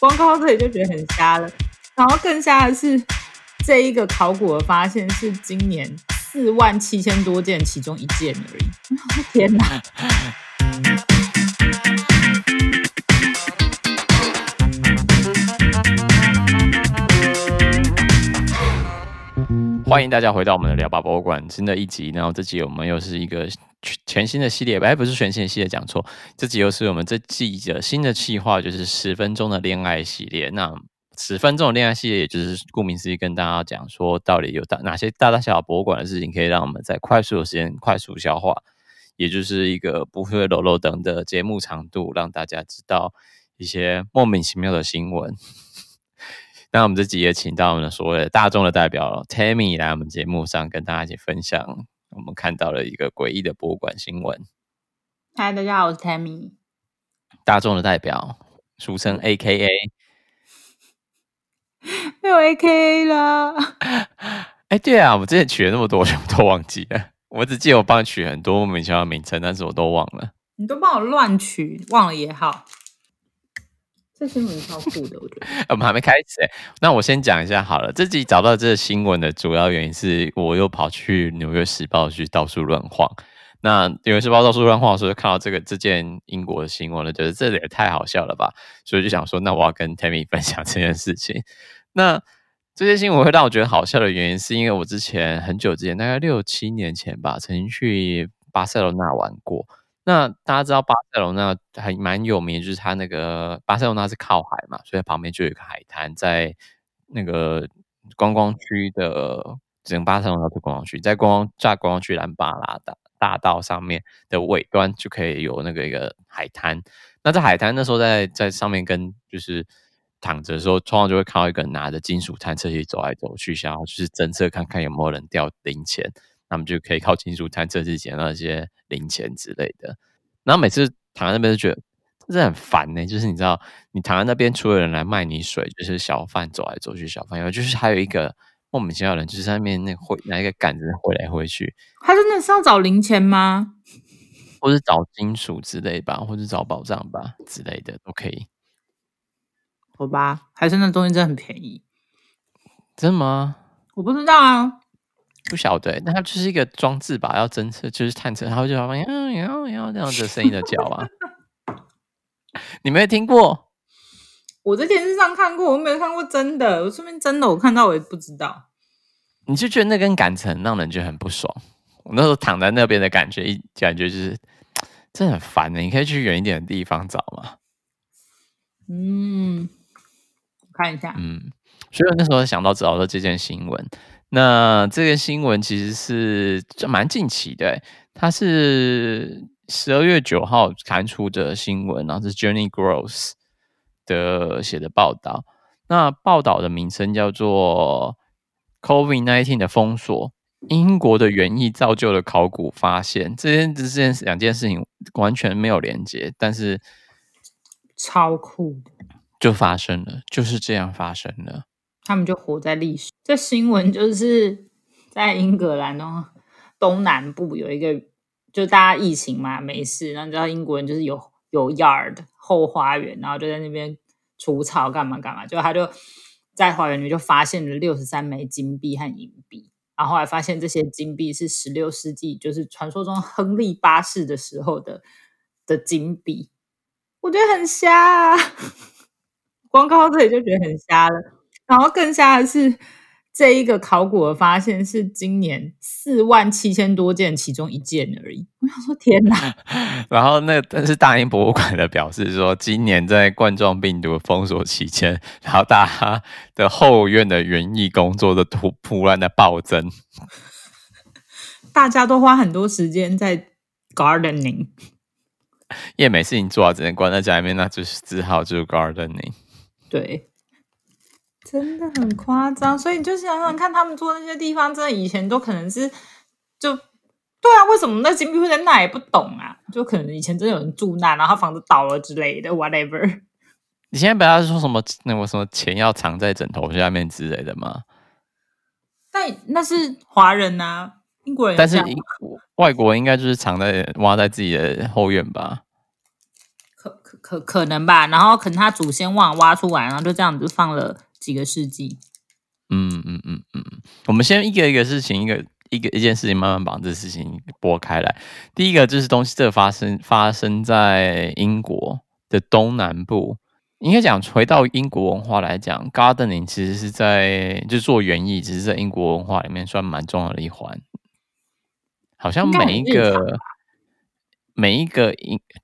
光靠这里就觉得很瞎了。然后更瞎的是，这一个考古的发现是今年47000多件其中一件而已。天哪！欢迎大家回到我们的聊吧博物馆新的一集，然后这集我们又是一个全新的系列，不是全新的系列，讲错，这集又是我们这季的新的企划，就是10分钟的恋爱系列。那10分钟的恋爱系列，也就是顾名思义，跟大家讲说到底有哪些大大小小博物馆的事情，可以让我们在快速的时间快速消化，也就是一个不会漏漏等的节目长度，让大家知道一些莫名其妙的新闻。那我们这集也请到我们所谓的大众的代表 Tammy 来我们节目上跟大家一起分享我们看到了一个诡异的博物馆新闻。嗨，大家好，我是 Tammy， 大众的代表，俗称 AKA， 没有 AKA 啦。对啊，我之前取了那么多，我全部都忘记了。我只记得我帮你取很多莫名其妙的名称，但是我都忘了。你都帮我乱取，忘了也好。这新闻超酷的，我觉得。我们还没开始那我先讲一下好了。这集找到这个新闻的主要原因是，我又跑去《纽约时报》去到处乱晃。那《纽约时报》到处乱晃的时候，看到这件英国的新闻了，觉得这也太好笑了吧，所以就想说，那我要跟 Tammy 分享这件事情。那这些新闻会让我觉得好笑的原因，是因为我之前很久之前，大概6、7年前吧，曾经去巴塞罗那玩过。那大家知道巴塞罗那还蛮有名，就是它那个巴塞罗那是靠海嘛，所以旁边就有一个海滩，在那个观光区的整个巴塞罗那的观光区，在观光区兰巴拉大道上面的尾端就可以有那个一个海滩。那在海滩那时候在上面跟就是躺着的时候，通常就会看到一个人拿着金属探测器走来走去，想要就是侦测看看有没有人掉零钱。他们就可以靠金属探测器捡到一些零钱之类的。然后每次躺在那边就觉得真的很烦呢，就是你知道，你躺在那边除了有人来卖你水，就是小贩走来走去，小贩，就是还有一个莫名其妙的人，就是在那边拿一个杆子挥来挥去。他真的是要找零钱吗？或是找金属之类吧，或是找宝藏吧之类的都可以。好吧，还是那东西真的很便宜。真的吗？我不知道啊。不晓得，但它就是一个装置吧，要侦测，就是探测，然后就发现这样子声音的叫啊。你没有听过？我在电视上看过，我没有看过真的。我说明真的，我看到我也不知道。你就觉得那根杆子让人觉得很不爽。我那时候躺在那边的感觉，感觉就是真的很烦的。你可以去远一点的地方找嘛。我看一下。所以我那时候想到找到这件新闻。那这个新闻其实是蛮近期的它是12月9号刊出的新闻，然后是 Jenny Gross 写的报道。那报道的名称叫做 COVID-19 的封锁，英国的园艺造就了考古发现。这两件事情完全没有连接，但是超酷的就发生了，就是这样发生了。他们就活在历史。这新闻就是在英格兰东南部有一个，就大家疫情嘛，没事，然后你知道英国人就是有 yard 后花园，然后就在那边除草干嘛干嘛，就他就在花园里面就发现了63枚金币和银币，然后后来发现这些金币是16世纪，就是传说中亨利八世的时候的金币。我觉得很瞎啊，光靠这里就觉得很瞎了。然后更瞎的是，这一个考古的发现是今年47000多件其中一件而已。我想说，天哪！然后但是大英博物馆的表示说，今年在冠状病毒封锁期间，然后大家的后院的园艺工作的突然的暴增，大家都花很多时间在 gardening， 因为没事情做啊，只能关在家里面，那就是只好就 gardening。对。真的很夸张，所以你就想想看，他们做那些地方，真的以前都可能是就对啊，为什么那金币会在那也不懂啊？就可能以前真的有人住那，然后房子倒了之类的 ，whatever。你现在不要说什么那我什么钱要藏在枕头下面之类的吗？但那是华人啊，英国人，但是外国人应该就是藏在挖在自己的后院吧？可能吧，然后可能他祖先忘了挖出来，然后就这样子放了几个世纪。我们先一个一个事情，一件事情慢慢把这事情拨开来。第一个就是东西这发生在英国的东南部，应该讲回到英国文化来讲 ，gardening 其实是在就做园艺，其实在英国文化里面算蛮重要的一环。好像每一个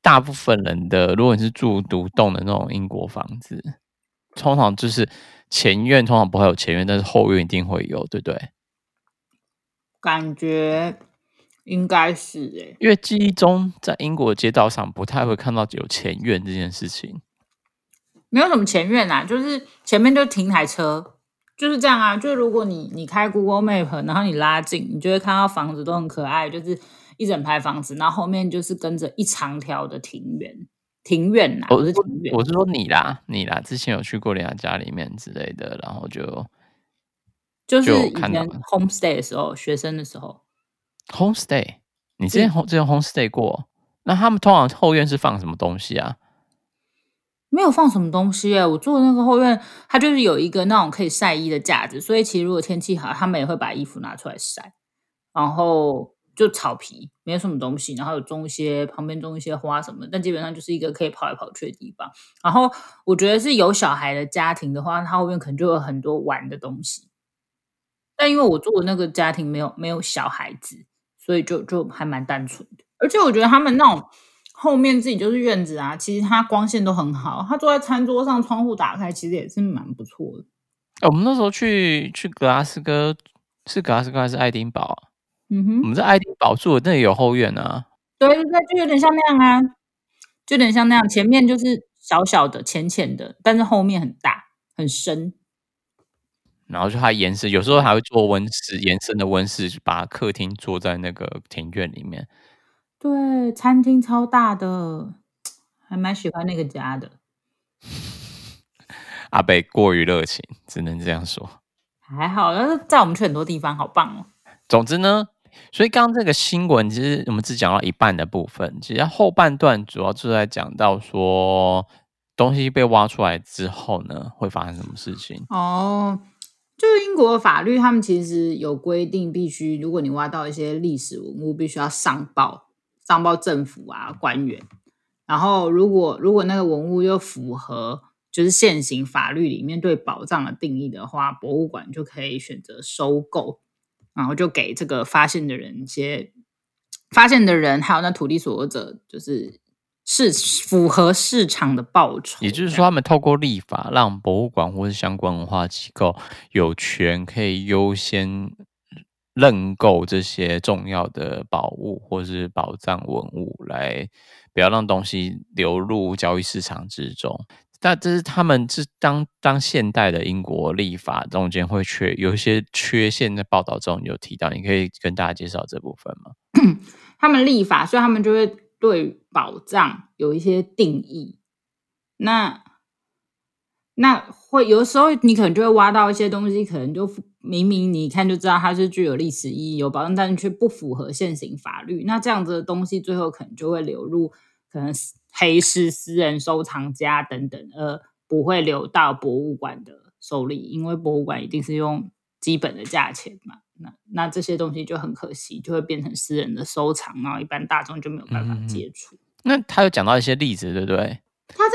大部分人的，如果你是住独栋的那种英国房子，通常就是前院通常不会有前院，但是后院一定会有，对不对？感觉应该是欸，因为记忆中在英国的街道上不太会看到有前院这件事情。没有什么前院啊，就是前面就停台车，就是这样啊。就如果你开 Google Map， 然后你拉近，你就会看到房子都很可爱，就是一整排房子，然后后面就是跟着一长条的庭院啦，不是庭院。我是说你啦，之前有去过人家家里面之类的，然后就是以前 homestay 的时候，学生的时候 homestay， 你之前 homestay 过？那他们通常后院是放什么东西啊？没有放什么东西欸，我住的那个后院，它就是有一个那种可以晒衣的架子，所以其实如果天气好，他们也会把衣服拿出来晒，然后就草皮，没有什么东西，然后有旁边种一些花什么的，但基本上就是一个可以跑来跑去的地方。然后我觉得是有小孩的家庭的话，它后面可能就有很多玩的东西。但因为我住的那个家庭没有小孩子，所以就还蛮单纯的。而且我觉得他们那种后面自己就是院子啊，其实它光线都很好，他坐在餐桌上，窗户打开，其实也是蛮不错的。我们那时候去格拉斯哥还是爱丁堡啊？我们在爱丁堡住的那里有后院啊，对，就有点像那样啊，就有点像那样，前面就是小小的、浅浅的，但是后面很大、很深。然后就它延伸，有时候还会做温室，延伸的温室，把客厅做在那个庭院里面。对，餐厅超大的，还蛮喜欢那个家的。阿北过于热情，只能这样说。还好，但是载我们去很多地方，好棒哦。总之呢，所以刚刚这个新闻其实我们只讲到一半的部分，其实后半段主要是在讲到说东西被挖出来之后呢，会发生什么事情。哦，就是英国的法律，他们其实有规定，必须如果你挖到一些历史文物，必须要上报政府啊官员。然后如果那个文物又符合就是现行法律里面对宝藏的定义的话，博物馆就可以选择收购。然后就给这个发现的人还有那土地所有者，就是符合市场的报酬。也就是说，他们透过立法，让博物馆或是相关文化机构有权可以优先认购这些重要的宝物或是宝藏文物，来不要让东西流入交易市场之中。但这是他们是当现代的英国立法中间会有一些缺陷的报道中有提到，你可以跟大家介绍这部分吗？他们立法，所以他们就会对宝藏有一些定义。那会有时候你可能就会挖到一些东西，可能就明明你一看就知道它是具有历史意义、有宝藏，但却不符合现行法律。那这样子的东西最后可能就会流入可能黑市、私人收藏家等等，而不会流到博物馆的手里，因为博物馆一定是用基本的价钱嘛。那这些东西就很可惜，就会变成私人的收藏，然后一般大众就没有办法接触。那他有讲到一些例子，对不对？他在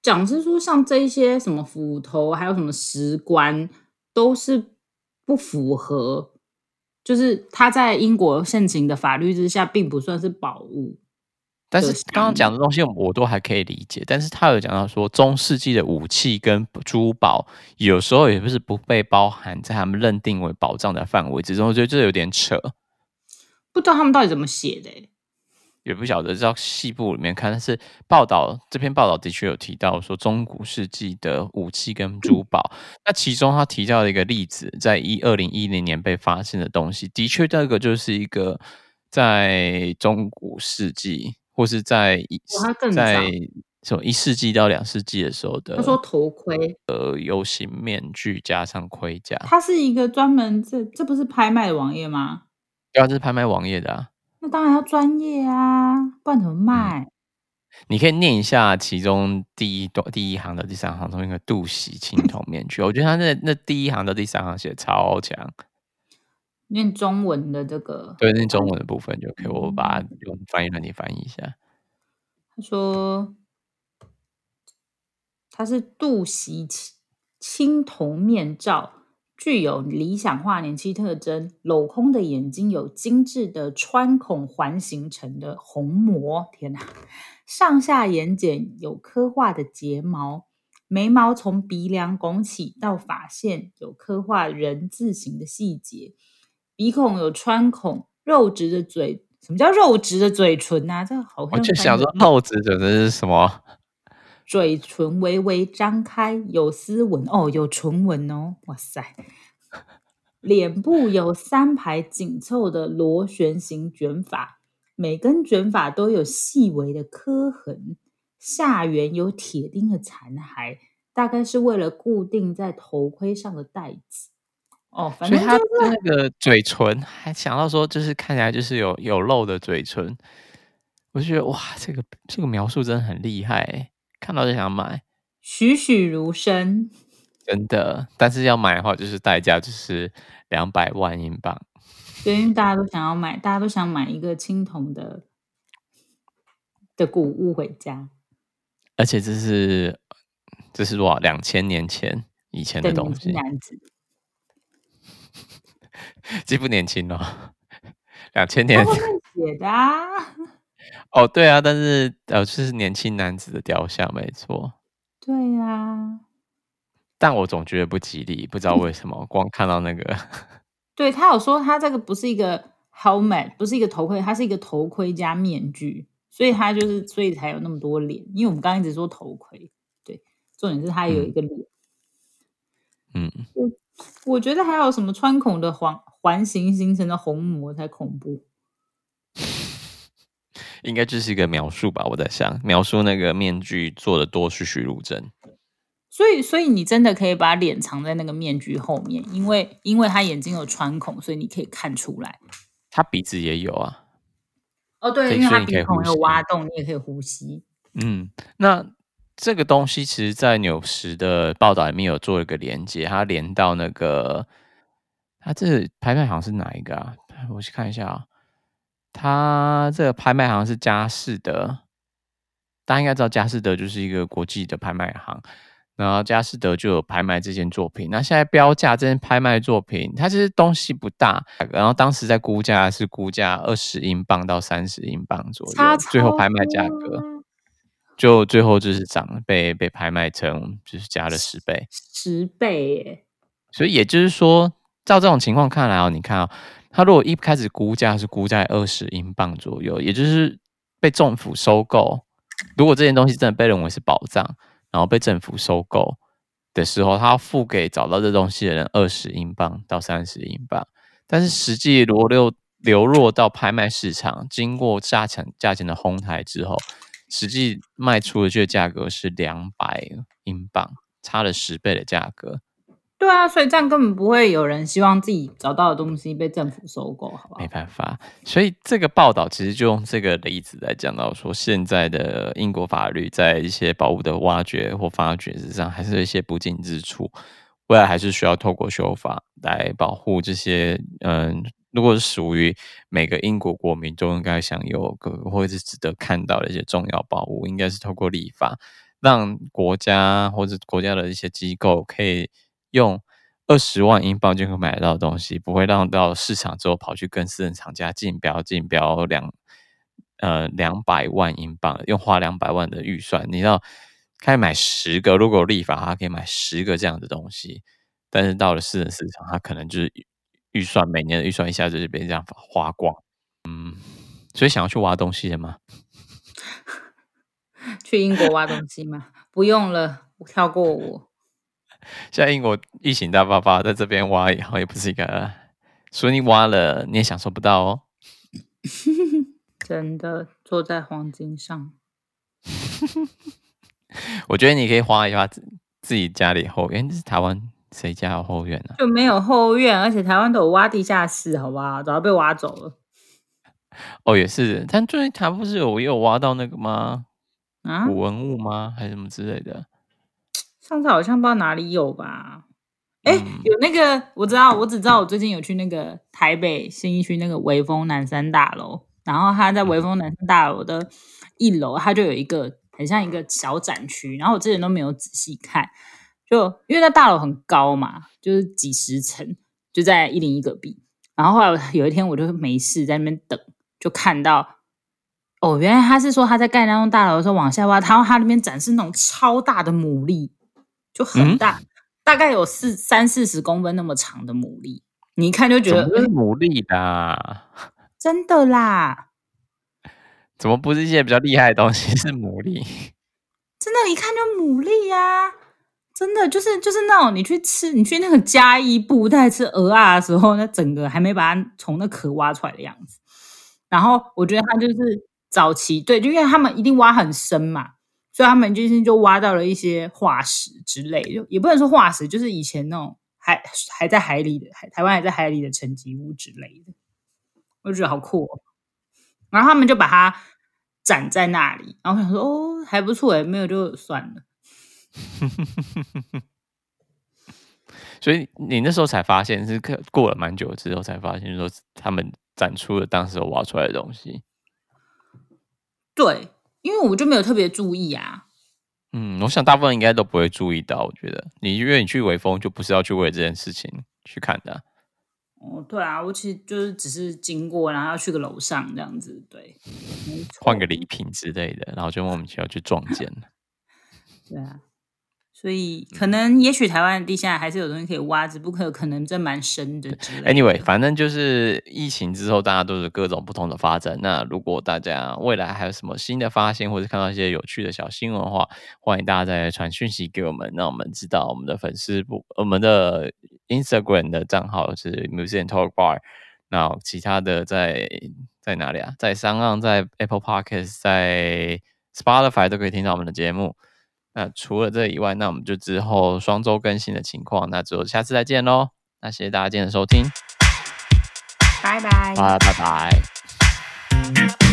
讲是说，像这些什么斧头，还有什么石棺，都是不符合，就是他在英国现行的法律之下，并不算是宝物。但是刚刚讲的东西我都还可以理解，但是他有讲到说中世纪的武器跟珠宝有时候也不是不被包含在他们认定为宝藏的范围之中，我觉得这有点扯，不知道他们到底怎么写的欸，也不晓得到细部里面看。但是这篇报道的确有提到说中古世纪的武器跟珠宝，那其中他提到的一个例子，在2010年被发现的东西，的确这个就是一个在中古世纪或是在什么1世纪到2世纪的时候的，他说头盔、游行面具加上盔甲，它是一个专门这不是拍卖的网页吗？对啊，这是拍卖网页的啊，那当然要专业啊，不然怎么卖？你可以念一下其中第一行到第三行中那个“喜青铜面具”，我觉得他那第一行到第三行写的超强。念中文的这个，对，念中文的部分就可以，我把它用翻译软体翻译一下。他说他是杜喜青铜面罩，具有理想化年轻特征，镂空的眼睛有精致的穿孔环形成的虹膜，天哪！上下眼睑有刻画的睫毛，眉毛从鼻梁拱起到发线有刻画人字形的细节，鼻孔有穿孔，肉质的嘴，什么叫肉质的嘴唇啊？这好像我就想说肉质嘴唇是什么？嘴唇微微张开，有丝纹哦，有唇纹哦，哇塞！脸部有3排紧凑的螺旋形卷发，每根卷发都有细微的刻痕，下缘有铁钉的残骸，大概是为了固定在头盔上的带子。哦，反正、就是、所以他那个嘴唇，还想到说，就是看起来就是有肉的嘴唇，我就觉得哇，这个描述真的很厉害、欸。看到就想买，栩栩如生，真的。但是要买的话，就是代价就是200万英镑。对，因为大家都想要买，大家都想买一个青铜的古物回家。而且这是多少？2000年前以前的东西。男子，既不年轻了，2000年。他会写的啊。哦，对啊，但是就是年轻男子的雕像，没错。对啊，但我总觉得不吉利，不知道为什么。光看到那个，对他有说他这个不是一个 helmet， 不是一个头盔，它是一个头盔加面具，所以他就是所以才有那么多脸。因为我们刚刚一直说头盔，对，重点是他有一个脸。嗯，我觉得还有什么穿孔的环形形成的虹膜才恐怖。应该就是一个描述吧，我在想描述那个面具做的多栩栩如生，所以你真的可以把脸藏在那个面具后面，因为他眼睛有穿孔，所以你可以看出来。他鼻子也有啊，哦对，因为他鼻孔有挖洞，你也可以呼吸。嗯，那这个东西其实，在纽时的报道里面有做一个连接，它连到那个，它这拍卖行是哪一个啊？我去看一下啊。他这个拍卖行是佳士得，大家应该知道佳士得就是一个国际的拍卖行，然后佳士得就有拍卖这件作品。那现在标价这件拍卖作品，它其实东西不大，然后当时在估价是估价20英镑到30英镑左右，最后拍卖价格就最后就是涨被拍卖成就是加了10倍，10倍耶！所以也就是说，照这种情况看来哦，你看哦。他如果一开始估价是估在20英镑左右，也就是被政府收购。如果这件东西真的被认为是宝藏，然后被政府收购的时候，他要付给找到这东西的人20英镑到30英镑。但是实际流落到拍卖市场，经过价钱的哄抬之后，实际卖出的这个价格是200英镑，差了10倍的价格。对啊，所以这样根本不会有人希望自己找到的东西被政府收购，好不好？没办法，所以这个报道其实就用这个例子来讲到说，现在的英国法律在一些宝物的挖掘或发掘之上，还是有一些不尽之处，未来还是需要透过修法来保护这些。如果是属于每个英国国民都应该享有或者是值得看到的一些重要宝物，应该是透过立法，让国家或者国家的一些机构可以。用20万英镑就可以买到的东西，不会让到市场之后跑去跟私人厂家竞标200万英镑，用花200万的预算，你知道可以买10个。如果立法，他可以买10个这样的东西，但是到了私人市场，他可能就是预算每年的预算一下子就被这样花光。嗯，所以想要去挖东西的吗？去英国挖东西吗？不用了，跳过我。现在英国疫情大爆发，在这边挖以后也不是一个，所以你挖了你也享受不到哦。真的坐在黄金上，我觉得你可以花一花自己家里后院。这是台湾谁家有后院啊？就没有后院，而且台湾都有挖地下室，好不好？早就被挖走了。哦，也是，但最近台不是有挖到那个吗？啊，古文物吗？还是什么之类的？上次好像不知道哪里有吧？哎、有那个我知道，我只知道我最近有去那个台北信义区那个微风南山大楼，然后他在微风南山大楼的一楼，他就有一个很像一个小展区，然后我之前都没有仔细看，就因为那大楼很高嘛，就是几十层，就在101隔壁。然后后来有一天我就没事在那边等，就看到哦，原来他是说他在盖那栋大楼的时候往下挖，然后他那边展示那种超大的牡蛎，就很大。大概有30-40公分那么长的牡蛎，你一看就觉得怎么是牡蛎啦，真的啦，怎么不是一些比较厉害的东西？是牡蛎，真的，一看就牡蛎啊，真的就是那种你去那个嘉义布袋吃蚵仔的时候，那整个还没把它从那壳挖出来的样子。然后我觉得它就是早期对，就因为他们一定挖很深嘛。所以他们就挖到了一些化石之类的，也不能说化石，就是以前那种还在海里的，台湾还在海里的沉积物之类的，我就觉得好酷哦。然后他们就把它展在那里，然后我想说哦还不错耶，没有就算了。所以你那时候才发现，是过了蛮久之后才发现说他们展出了当时挖出来的东西。对。因为我就没有特别注意啊，我想大部分应该都不会注意到。我觉得因为你去微风就不是要去为这件事情去看的、对啊，我其实就是只是经过，然后要去个楼上这样子，对，换个礼品之类的，然后就莫名其妙去撞见了。对啊，所以可能也许台湾的地下还是有东西可以挖，只不过可能真蛮深的之类的。Anyway， 反正就是疫情之后，大家都有各种不同的发展。那如果大家未来还有什么新的发现，或者看到一些有趣的小新闻的话，欢迎大家再传讯息给我们，让我们知道。我们的粉丝部，我们的 Instagram 的账号是 Museum Talk Bar。那其他的在哪里啊？在SoundOn，在 Apple Podcast， 在 Spotify 都可以听到我们的节目。那除了这以外，那我们就之后双周更新的情况，那之后下次再见咯。那谢谢大家今天的收听，拜拜，拜拜。